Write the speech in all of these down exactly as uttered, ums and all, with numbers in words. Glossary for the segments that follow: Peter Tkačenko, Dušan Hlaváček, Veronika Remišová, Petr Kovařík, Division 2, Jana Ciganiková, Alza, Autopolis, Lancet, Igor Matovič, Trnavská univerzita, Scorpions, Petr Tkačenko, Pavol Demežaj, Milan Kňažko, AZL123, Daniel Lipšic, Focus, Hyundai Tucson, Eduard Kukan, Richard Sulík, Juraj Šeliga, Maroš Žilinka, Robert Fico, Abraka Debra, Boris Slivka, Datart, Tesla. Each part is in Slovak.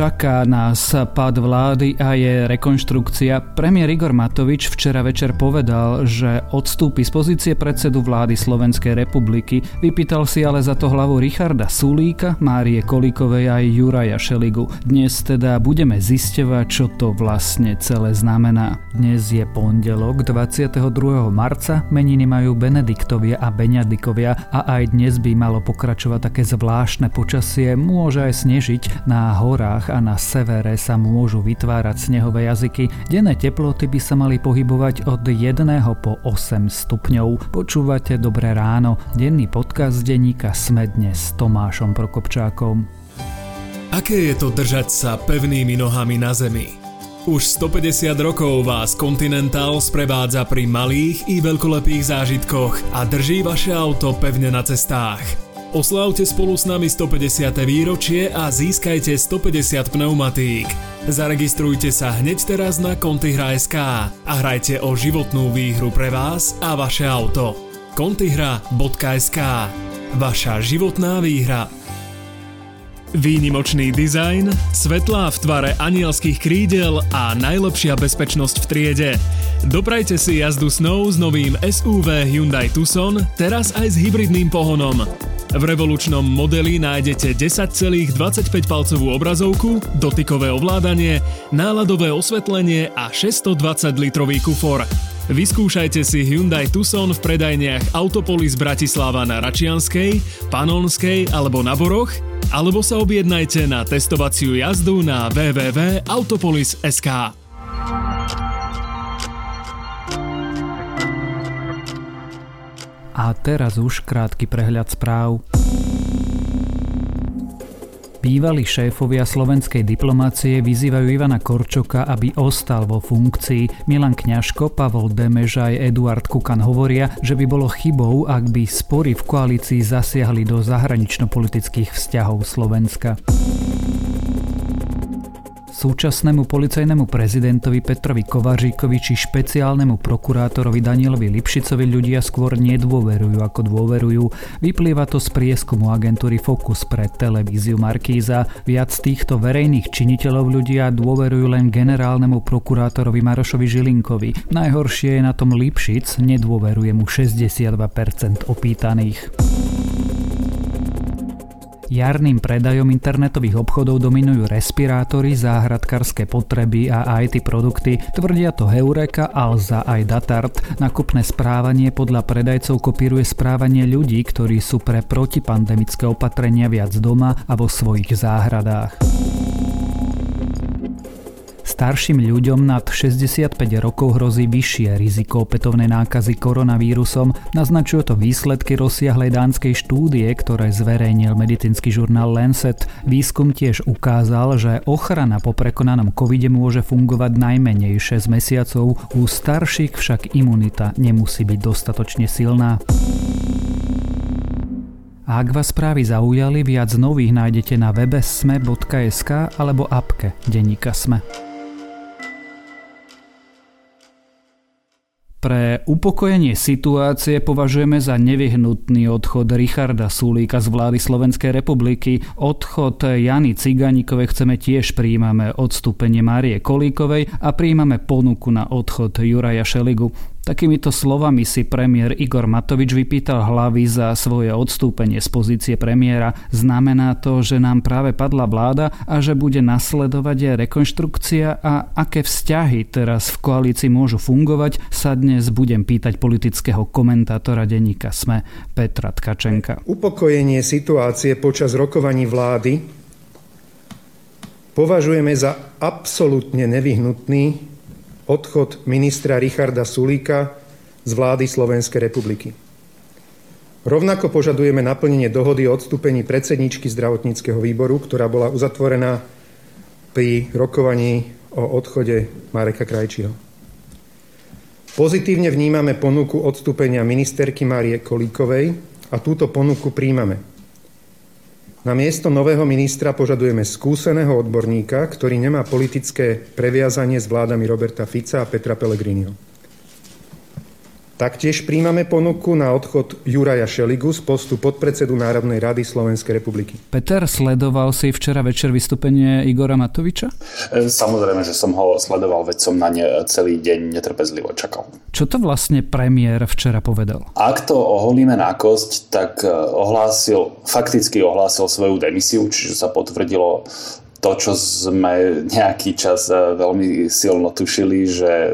Čaká nás pád vlády a je rekonštrukcia. Premiér Igor Matovič včera večer povedal, že odstúpi z pozície predsedu vlády Slovenskej republiky. Vypýtal si ale za to hlavu Richarda Sulíka, Márie Kolíkovej a Juraja Šeligu. Dnes teda budeme zistevať, čo to vlastne celé znamená. Dnes je pondelok, dvadsiateho druhého marca. Meniny majú Benediktovia a Beňadikovia a aj dnes by malo pokračovať také zvláštne počasie. Môže aj snežiť, na horách a na severe sa môžu vytvárať snehové jazyky. Denné teploty by sa mali pohybovať od jeden po osem stupňov. Počúvate Dobré ráno, denný podcast denníka SME dnes s Tomášom Prokopčákom. Aké je to držať sa pevnými nohami na zemi? Už stopäťdesiat rokov vás Continental sprevádza pri malých i veľkolepých zážitkoch a drží vaše auto pevne na cestách. Oslávte spolu s nami stopäťdesiate výročie a získajte stopäťdesiat pneumatík. Zaregistrujte sa hneď teraz na ContiHra.sk a hrajte o životnú výhru pre vás a vaše auto. ContiHra.sk. Vaša životná výhra. Výnimočný dizajn, svetlá v tvare anielských krídel a najlepšia bezpečnosť v triede. Doprajte si jazdu snov s novým es ú vé Hyundai Tucson, teraz aj s hybridným pohonom. V revolučnom modeli nájdete desať celá dvadsaťpäť palcovú obrazovku, dotykové ovládanie, náladové osvetlenie a šesťstodvadsať litrový kufor. Vyskúšajte si Hyundai Tucson v predajniach Autopolis Bratislava na Račianskej, Panonskej alebo na Boroch, alebo sa objednajte na testovaciu jazdu na w w w bodka autopolis bodka es ka. A teraz už krátky prehľad správ. Bývalí šéfovia slovenskej diplomácie vyzývajú Ivana Korčoka, aby ostal vo funkcii. Milan Kňažko, Pavol Demežaj, Eduard Kukan hovoria, že by bolo chybou, ak by spory v koalícii zasiahli do zahranično-politických vzťahov Slovenska. Súčasnému policajnému prezidentovi Petrovi Kovaříkovi či špeciálnemu prokurátorovi Danielovi Lipšicovi ľudia skôr nedôverujú ako dôverujú. Vyplýva to z prieskumu agentúry Focus pre televíziu Markíza. Viac týchto verejných činiteľov ľudia dôverujú len generálnemu prokurátorovi Marošovi Žilinkovi. Najhoršie je na tom Lipšic, nedôveruje mu šesťdesiatdva percent opýtaných. Jarným predajom internetových obchodov dominujú respirátory, záhradkárske potreby a í té produkty. Tvrdia to Heureka, Alza aj Datart. Nakupné správanie podľa predajcov kopíruje správanie ľudí, ktorí sú pre protipandemické opatrenia viac doma a vo svojich záhradách. Starším ľuďom nad šesťdesiatpäť rokov hrozí vyššie riziko opätovnej nákazy koronavírusom. Naznačujú to výsledky rozsiahlej dánskej štúdie, ktoré zverejnil medicínsky žurnál Lancet. Výskum tiež ukázal, že ochrana po prekonanom covide môže fungovať najmenej šesť mesiacov, u starších však imunita nemusí byť dostatočne silná. A ak vás správy zaujali, viac nových nájdete na webe es em e bodka es ka alebo appke denníka SME. Pre upokojenie situácie považujeme za nevyhnutný odchod Richarda Sulíka z vlády Slovenskej republiky. Odchod Jany Ciganikovej chceme tiež, prijímame odstúpenie Márie Kolíkovej a prijímame ponuku na odchod Juraja Šeligu. Takýmito slovami si premiér Igor Matovič vypýtal hlavy za svoje odstúpenie z pozície premiéra. Znamená to, že nám práve padla vláda a že bude nasledovať aj rekonštrukcia, a aké vzťahy teraz v koalícii môžu fungovať, sa dnes budem pýtať politického komentátora denníka SME Petra Tkačenka. Upokojenie situácie počas rokovaní vlády považujeme za absolútne nevyhnutný odchod ministra Richarda Sulíka z vlády Slovenskej republiky. Rovnako požadujeme naplnenie dohody o odstúpení predsedničky zdravotníckeho výboru, ktorá bola uzatvorená pri rokovaní o odchode Mareka Krajčího. Pozitívne vnímame ponuku odstúpenia ministerky Márie Kolíkovej a túto ponuku príjmame. Na miesto nového ministra požadujeme skúseného odborníka, ktorý nemá politické previazanie s vládami Roberta Fica a Petra Pellegriniho. Taktiež príjmame ponuku na odchod Juraja Šeligu z postu podpredsedu Národnej rady Slovenskej republiky. Peter, sledoval si včera večer vystúpenie Igora Matoviča? Samozrejme, že som ho sledoval, veď som na ne celý deň netrpezlivo čakal. Čo to vlastne premiér včera povedal? Ak to oholíme na kosť, tak ohlásil, fakticky ohlásil svoju demisiu, čiže sa potvrdilo to, čo sme nejaký čas veľmi silno tušili, že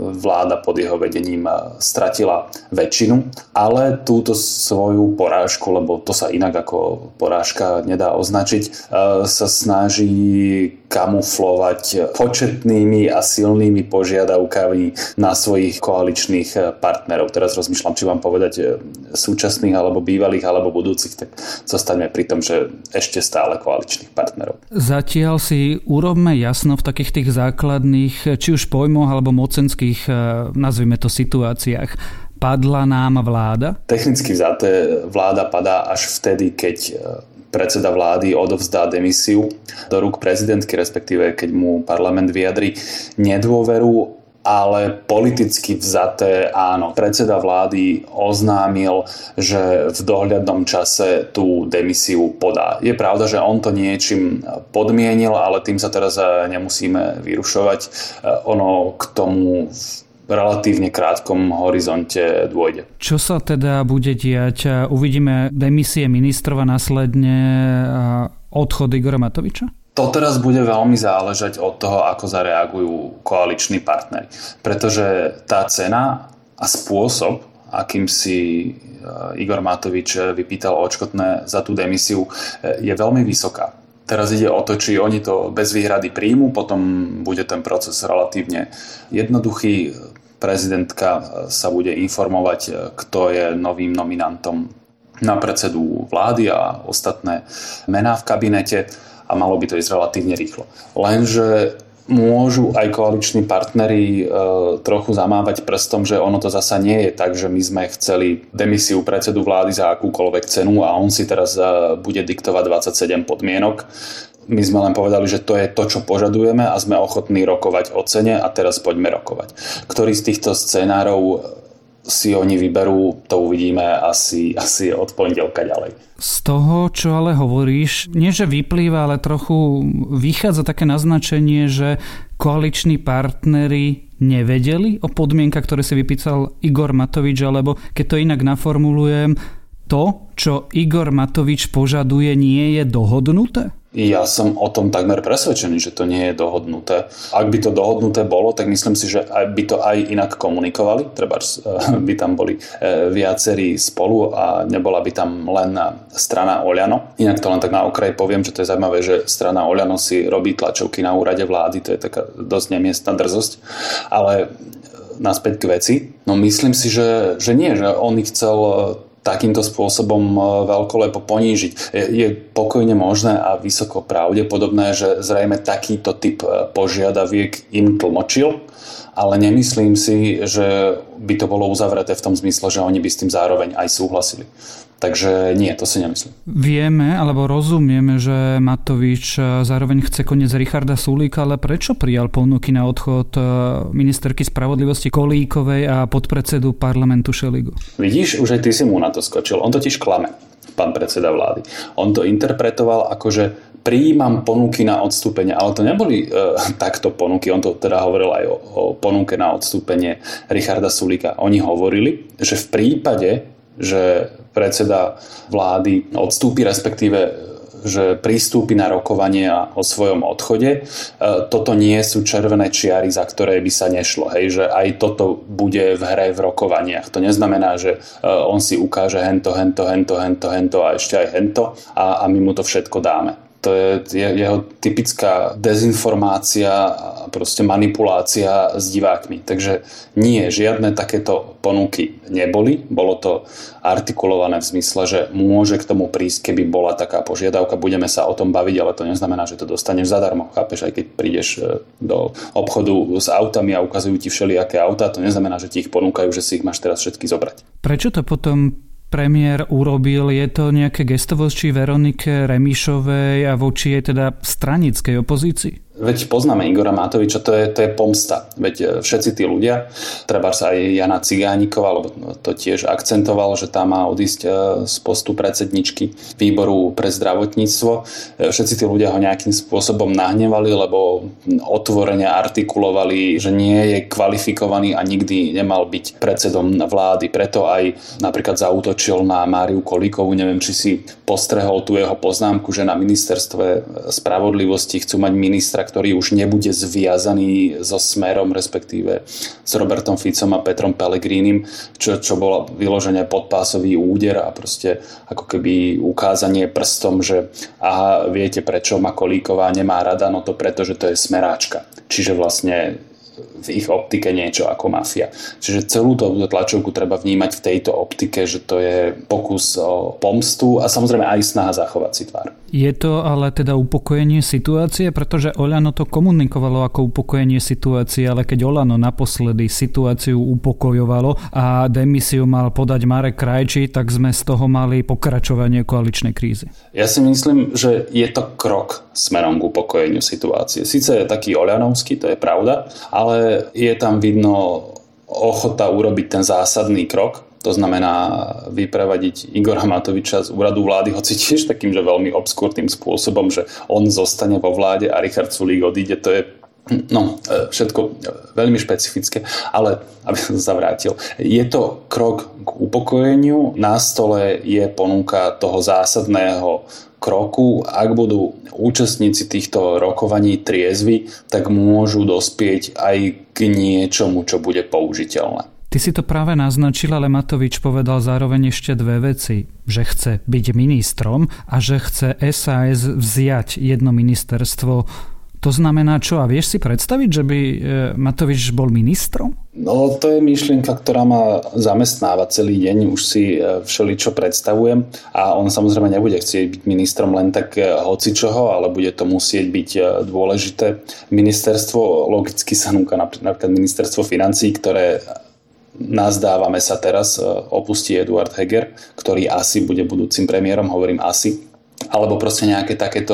vláda pod jeho vedením stratila väčšinu, ale túto svoju porážku, lebo to sa inak ako porážka nedá označiť, sa snaží kamuflovať početnými a silnými požiadavkami na svojich koaličných partnerov. Teraz rozmýšľam, či vám povedať súčasných, alebo bývalých, alebo budúcich, tak zostaňme pri tom, že ešte stále koaličných partnerov. Zatiaľ si urobme jasno v takých tých základných, či už pojmoch alebo mocenských, nazvime to, situáciách. Padla nám vláda? Technicky vzaté vláda padá až vtedy, keď predseda vlády odovzdá demisiu do rúk prezidentky, respektíve keď mu parlament vyjadri nedôveru, ale politicky vzaté áno. Predseda vlády oznámil, že v dohľadnom čase tú demisiu podá. Je pravda, že on to niečím podmienil, ale tým sa teraz nemusíme vyrušovať. Ono k tomu v relatívne krátkom horizonte dôjde. Čo sa teda bude diať? Uvidíme demisie ministrova, následne odchod Igora Matoviča? To teraz bude veľmi záležať od toho, ako zareagujú koaliční partneri. Pretože tá cena a spôsob, akým si Igor Matovič vypýtal odškodné za tú demisiu, je veľmi vysoká. Teraz ide o to, či oni to bez výhrady príjmu, potom bude ten proces relatívne jednoduchý. Prezidentka sa bude informovať, kto je novým nominantom na predsedu vlády a ostatné mená v kabinete. A malo by to ísť relatívne rýchlo. Lenže môžu aj koaliční partneri e, trochu zamávať prstom, že ono to zasa nie je tak, že my sme chceli demisiu predsedu vlády za akúkoľvek cenu a on si teraz e, bude diktovať dvadsaťsedem podmienok. My sme len povedali, že to je to, čo požadujeme a sme ochotní rokovať o cene a teraz poďme rokovať. Ktorý z týchto scenárov si oni vyberú, to uvidíme asi, asi od pondelka ďalej. Z toho, čo ale hovoríš, nie že vyplýva, ale trochu vychádza také naznačenie, že koaliční partneri nevedeli o podmienkach, ktoré si vypísal Igor Matovič, alebo keď to inak naformulujem, to, čo Igor Matovič požaduje, nie je dohodnuté? Ja som o tom takmer presvedčený, že to nie je dohodnuté. Ak by to dohodnuté bolo, tak myslím si, že by to aj inak komunikovali. Trebárs by tam boli viacerí spolu a nebola by tam len strana Oľano. Inak to len tak na okraj poviem, že to je zaujímavé, že strana Oľano si robí tlačovky na úrade vlády. To je taká dosť nemiestná drzosť. Ale naspäť k veci. No myslím si, že, že nie, že on ich chcel takýmto spôsobom veľkolepo ponížiť. Je pokojne možné a vysoko pravdepodobné, že zrejme takýto typ požiadaviek im tlmočil, ale nemyslím si, že by to bolo uzavreté v tom zmysle, že oni by s tým zároveň aj súhlasili. Takže nie, to si nemyslím. Vieme, alebo rozumieme, že Matovič zároveň chce koniec Richarda Sulíka, ale prečo prijal ponuky na odchod ministerky spravodlivosti Kolíkovej a podpredsedu parlamentu Šeligu? Vidíš, už aj ty si mu na to skočil. On totiž klame, pán predseda vlády. On to interpretoval ako, že prijímam ponuky na odstúpenie, ale to neboli e, takto ponuky. On to teda hovoril aj o, o ponuke na odstúpenie Richarda Sulíka. Oni hovorili, že v prípade, že predseda vlády odstúpi, respektíve že prístúpi na rokovania o svojom odchode. Toto nie sú červené čiary, za ktoré by sa nešlo. Hej, že aj toto bude v hre v rokovaniach. To neznamená, že on si ukáže hento, hento, hento, hento, hento a ešte aj hento a, a my mu to všetko dáme. To je jeho typická dezinformácia a proste manipulácia s divákmi. Takže nie, žiadne takéto ponuky neboli. Bolo to artikulované v zmysle, že môže k tomu prísť, keby bola taká požiadavka. Budeme sa o tom baviť, ale to neznamená, že to dostaneš zadarmo. Chápeš, aj keď prídeš do obchodu s autami a ukazujú ti všelijaké autá, to neznamená, že ti ich ponúkajú, že si ich máš teraz všetky zobrať. Prečo to potom premiér urobil? Je to nejaké gesto voči Veronike Remišovej a voči jej teda stranickej opozícii? Veď poznáme Igora Matoviča, to je, to je pomsta. Veď všetci tí ľudia, trebárs aj Jana Ciganiková, lebo to tiež akcentoval, že tá má odísť z postu predsedničky výboru pre zdravotníctvo. Všetci tí ľudia ho nejakým spôsobom nahnevali, lebo otvorene artikulovali, že nie je kvalifikovaný a nikdy nemal byť predsedom vlády. Preto aj napríklad zaútočil na Máriu Kolíkovú, neviem, či si postrehol tú jeho poznámku, že na ministerstve spravodlivosti chcú mať ministra, ktorý už nebude zviazaný so Smerom, respektíve s Robertom Ficom a Petrom Pellegrinim, čo, čo bolo vyložené podpásový úder a proste ako keby ukázanie prstom, že aha, viete prečo ma Kolíková nemá rada, no to preto, že to je smeráčka. Čiže vlastne v ich optike niečo ako mafia. Čiže celú tú tlačovku treba vnímať v tejto optike, že to je pokus o pomstu a samozrejme aj snaha zachovať si tvár. Je to ale teda upokojenie situácie, pretože Oľano to komunikovalo ako upokojenie situácie, ale keď Oľano naposledy situáciu upokojovalo a demisiu mal podať Marek Krajčí, tak sme z toho mali pokračovanie koaličnej krízy. Ja si myslím, že je to krok smerom k upokojeniu situácie. Sice je taký oľanovský, to je pravda, ale je tam vidno ochota urobiť ten zásadný krok, to znamená vyprevadiť Igora Matoviča z úradu vlády, hoci tiež takým, že veľmi obskúrnym spôsobom, že on zostane vo vláde a Richard Sulík odíde, to je no, všetko veľmi špecifické, ale aby som sa vrátil. Je to krok k upokojeniu, na stole je ponuka toho zásadného kroku. Ak budú účastníci týchto rokovaní triezvi, tak môžu dospieť aj k niečomu, čo bude použiteľné. Ty si to práve naznačil, ale Matovič povedal zároveň ešte dve veci. Že chce byť ministrom a že chce es a es vziať jedno ministerstvo. To znamená čo? A vieš si predstaviť, že by Matovič bol ministrom? No to je myšlienka, ktorá ma zamestnáva celý deň. Už si všeličo predstavujem a on samozrejme nebude chcieť byť ministrom len tak hocičoho, ale bude to musieť byť dôležité ministerstvo. Logicky sa núka napríklad ministerstvo financií, ktoré nazdávame sa teraz opustí Eduard Heger, ktorý asi bude budúcim premiérom, hovorím asi. Alebo proste nejaké takéto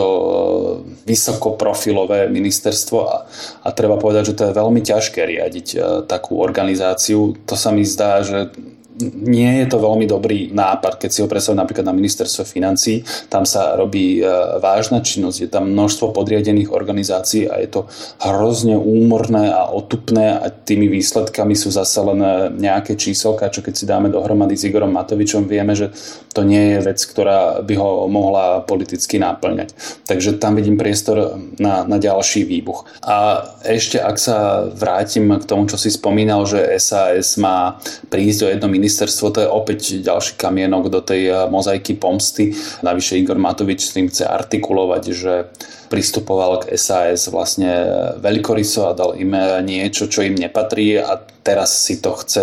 vysokoprofilové ministerstvo a, a treba povedať, že to je veľmi ťažké riadiť takú organizáciu. To sa mi zdá, že nie je to veľmi dobrý nápad, keď si ho predstavím napríklad na ministerstvo financií. Tam sa robí vážna činnosť, je tam množstvo podriadených organizácií a je to hrozne úmorné a otupné a tými výsledkami sú zase len nejaké číselka, čo keď si dáme dohromady s Igorom Matovičom, vieme, že to nie je vec, ktorá by ho mohla politicky náplňať. Takže tam vidím priestor na, na ďalší výbuch. A ešte, ak sa vrátim k tomu, čo si spomínal, že es a es má prísť do jedno ministerstvo, ministerstvo, to je opäť ďalší kamienok do tej mozaiky pomsty. Navyše Igor Matovič s tým chce artikulovať, že pristupoval k es a es vlastne veľkoryso a dal im niečo, čo im nepatrí a teraz si to chce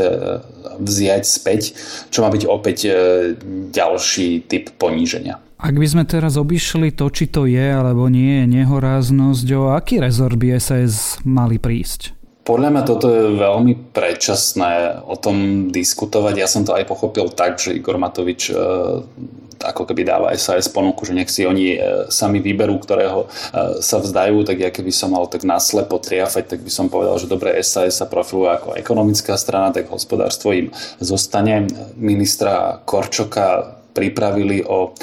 vziať späť, čo má byť opäť ďalší typ poníženia. Ak by sme teraz obišli to, či to je alebo nie je nehoráznosť, o aký rezort by es a es mali prísť? Podľa mňa toto je veľmi predčasné o tom diskutovať. Ja som to aj pochopil tak, že Igor Matovič ako keby dáva es a es ponuku, že nech si oni sami vyberú, ktorého sa vzdajú, tak ja keby som mal tak naslepo triafať, tak by som povedal, že dobre, es a es sa profiluje ako ekonomická strana, tak hospodárstvo im zostane. Ministra Korčoka pripravili o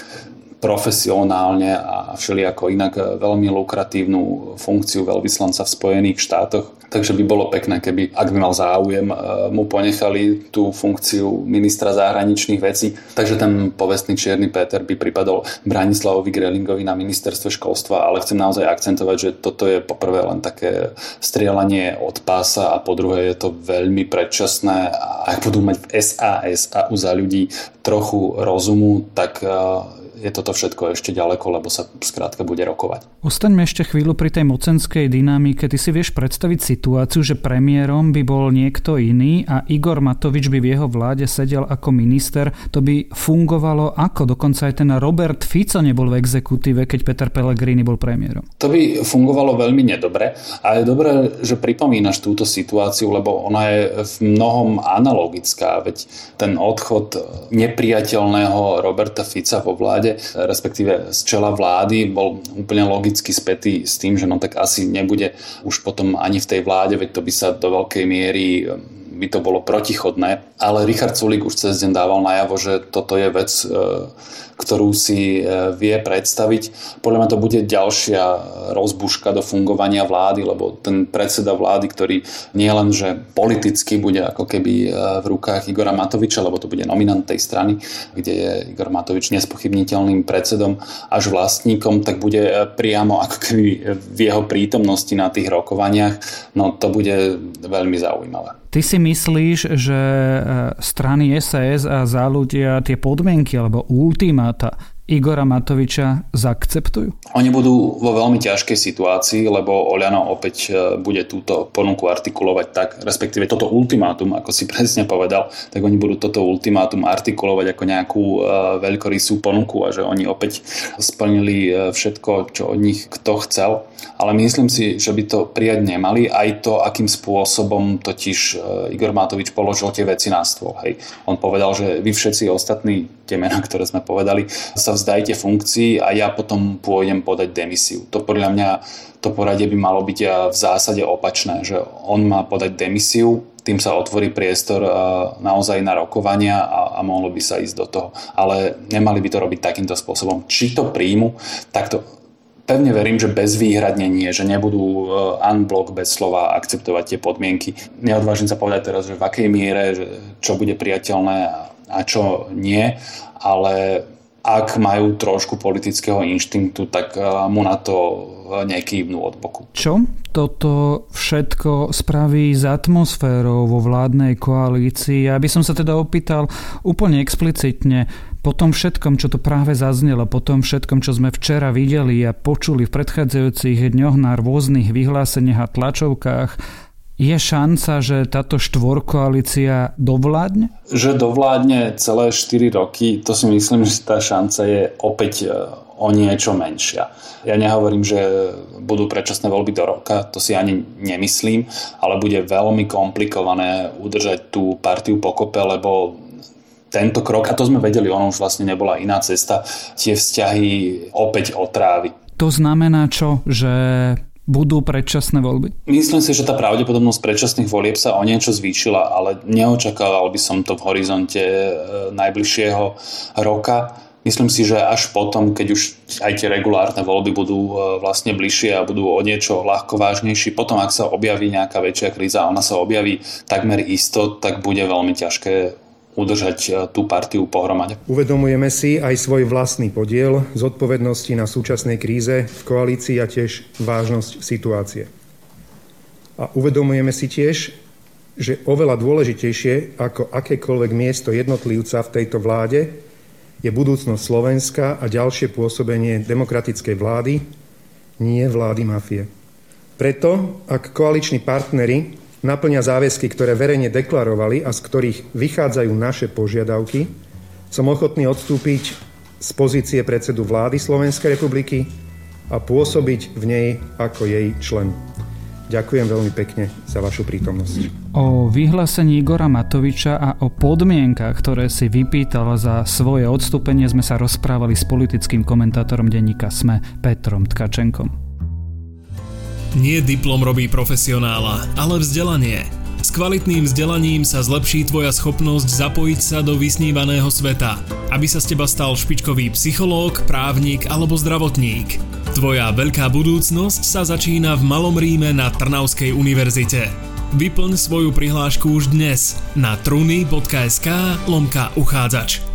profesionálne a všelijako inak veľmi lukratívnu funkciu veľvyslanca v Spojených štátoch. Takže by bolo pekné, keby, ak by mal záujem, mu ponechali tú funkciu ministra zahraničných vecí. Takže ten povestný čierny Peter by pripadol Branislavovi Grelingovi na ministerstve školstva, ale chcem naozaj akcentovať, že toto je poprvé len také strieľanie od pása a po druhé je to veľmi predčasné a ak budú mať v es a es a u za ľudí trochu rozumu, tak je toto všetko ešte ďaleko, lebo sa skrátka bude rokovať. Ostaňme ešte chvíľu pri tej mocenskej dynamike. Ty si vieš predstaviť situáciu, že premiérom by bol niekto iný a Igor Matovič by v jeho vláde sedel ako minister. To by fungovalo ako? Dokonca aj ten Robert Fico nebol v exekutíve, keď Peter Pellegrini bol premiérom. To by fungovalo veľmi nedobre. A je dobré, že pripomínaš túto situáciu, lebo ona je v mnohom analogická. Veď ten odchod ne nepriateľného Roberta Fica vo vláde, respektíve z čela vlády, bol úplne logicky spätý s tým, že no tak asi nebude už potom ani v tej vláde, veď to by sa do veľkej miery by to bolo protichodné, ale Richard Sulík už cez deň dával najavo, že toto je vec, ktorú si vie predstaviť. Podľa mňa to bude ďalšia rozbuška do fungovania vlády, lebo ten predseda vlády, ktorý nie len, že politicky bude ako keby v rukách Igora Matoviča, lebo to bude nominant tej strany, kde je Igor Matovič nespochybniteľným predsedom až vlastníkom, tak bude priamo ako keby v jeho prítomnosti na tých rokovaniach. No to bude veľmi zaujímavé. Ty si myslíš, že strany es a es a Za ľudia tie podmienky alebo ultimáta Igora Matoviča zaakceptujú? Oni budú vo veľmi ťažkej situácii, lebo Oľano opäť bude túto ponuku artikulovať tak, respektíve toto ultimátum, ako si presne povedal, tak oni budú toto ultimátum artikulovať ako nejakú veľkorysú ponuku a že oni opäť splnili všetko, čo od nich kto chcel. Ale myslím si, že by to prijať nemali, aj to, akým spôsobom totiž Igor Matovič položil tie veci na stôl. Hej. On povedal, že vy všetci ostatní, tie mená, ktoré sme povedali, sa vzdajte funkcií a ja potom pôjdem podať demisiu. To podľa mňa to poradie by malo byť v zásade opačné, že on má podať demisiu, tým sa otvorí priestor naozaj na rokovania a, a mohlo by sa ísť do toho. Ale nemali by to robiť takýmto spôsobom. Či to príjmu, tak to pevne verím, že bezvýhradne nie, že nebudú unblock bez slova akceptovať tie podmienky. Neodvážim sa povedať teraz, že v akej miere, čo bude priateľné a čo nie, ale ak majú trošku politického inštinktu, tak mu na to nekývnú od boku. Čo toto všetko spraví s atmosférou vo vládnej koalícii? Ja by som sa teda opýtal úplne explicitne, po tom všetkom, čo tu práve zaznelo, po tom všetkom, čo sme včera videli a počuli v predchádzajúcich dňoch na rôznych vyhláseniach a tlačovkách, je šanca, že táto štvorkoalícia dovládne? Že dovládne celé štyri roky, to si myslím, že tá šanca je opäť o niečo menšia. Ja nehovorím, že budú predčasné voľby do roka, to si ani nemyslím, ale bude veľmi komplikované udržať tú partiu pokope, lebo tento krok, a to sme vedeli, ono už vlastne nebola iná cesta, tie vzťahy opäť otrávi. To znamená čo? Že budú predčasné voľby? Myslím si, že tá pravdepodobnosť predčasných volieb sa o niečo zvýšila, ale neočakával by som to v horizonte najbližšieho roka. Myslím si, že až potom, keď už aj tie regulárne voľby budú vlastne bližšie a budú o niečo ľahko vážnejší, potom ak sa objaví nejaká väčšia kríza a ona sa objaví takmer isto, tak bude veľmi ťažké udržať tú partiu pohromade. Uvedomujeme si aj svoj vlastný podiel zodpovednosti na súčasnej kríze v koalícii a tiež vážnosť situácie. A uvedomujeme si tiež, že oveľa dôležitejšie ako akékoľvek miesto jednotlivca v tejto vláde je budúcnosť Slovenska a ďalšie pôsobenie demokratickej vlády, nie vlády mafie. Preto, ak koaliční partneri naplňa záväzky, ktoré verejne deklarovali a z ktorých vychádzajú naše požiadavky, som ochotný odstúpiť z pozície predsedu vlády Slovenskej republiky a pôsobiť v nej ako jej člen. Ďakujem veľmi pekne za vašu prítomnosť. O vyhlásení Igora Matoviča a o podmienkach, ktoré si vypýtal za svoje odstúpenie, sme sa rozprávali s politickým komentátorom denníka es em e Petrom Tkačenkom. Nie diplom robí profesionála, ale vzdelanie. S kvalitným vzdelaním sa zlepší tvoja schopnosť zapojiť sa do vysnívaného sveta, aby sa z teba stal špičkový psychológ, právnik alebo zdravotník. Tvoja veľká budúcnosť sa začína v Malom Ríme na Trnavskej univerzite. Vyplň svoju prihlášku už dnes na truny.sk lomka uchádzač.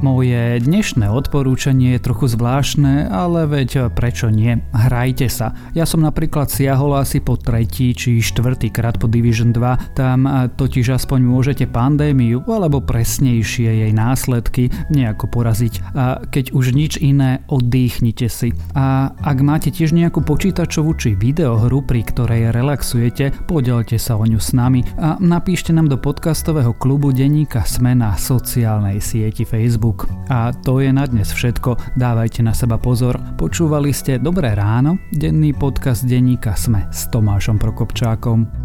Moje dnešné odporúčanie je trochu zvláštne, ale veď prečo nie? Hrajte sa. Ja som napríklad siahol asi po tretí či štvrtý krát po Division dva, tam totiž aspoň môžete pandémiu, alebo presnejšie jej následky, nejako poraziť. A keď už nič iné, oddychnite si. A ak máte tiež nejakú počítačovú či videohru, pri ktorej relaxujete, podielte sa o ňu s nami a napíšte nám do podcastového klubu denníka es em e na sociálnej sieti Facebook. Rúk. A to je na dnes všetko, dávajte na seba pozor. Počúvali ste Dobré ráno, denný podcast denníka SME s Tomášom Prokopčákom.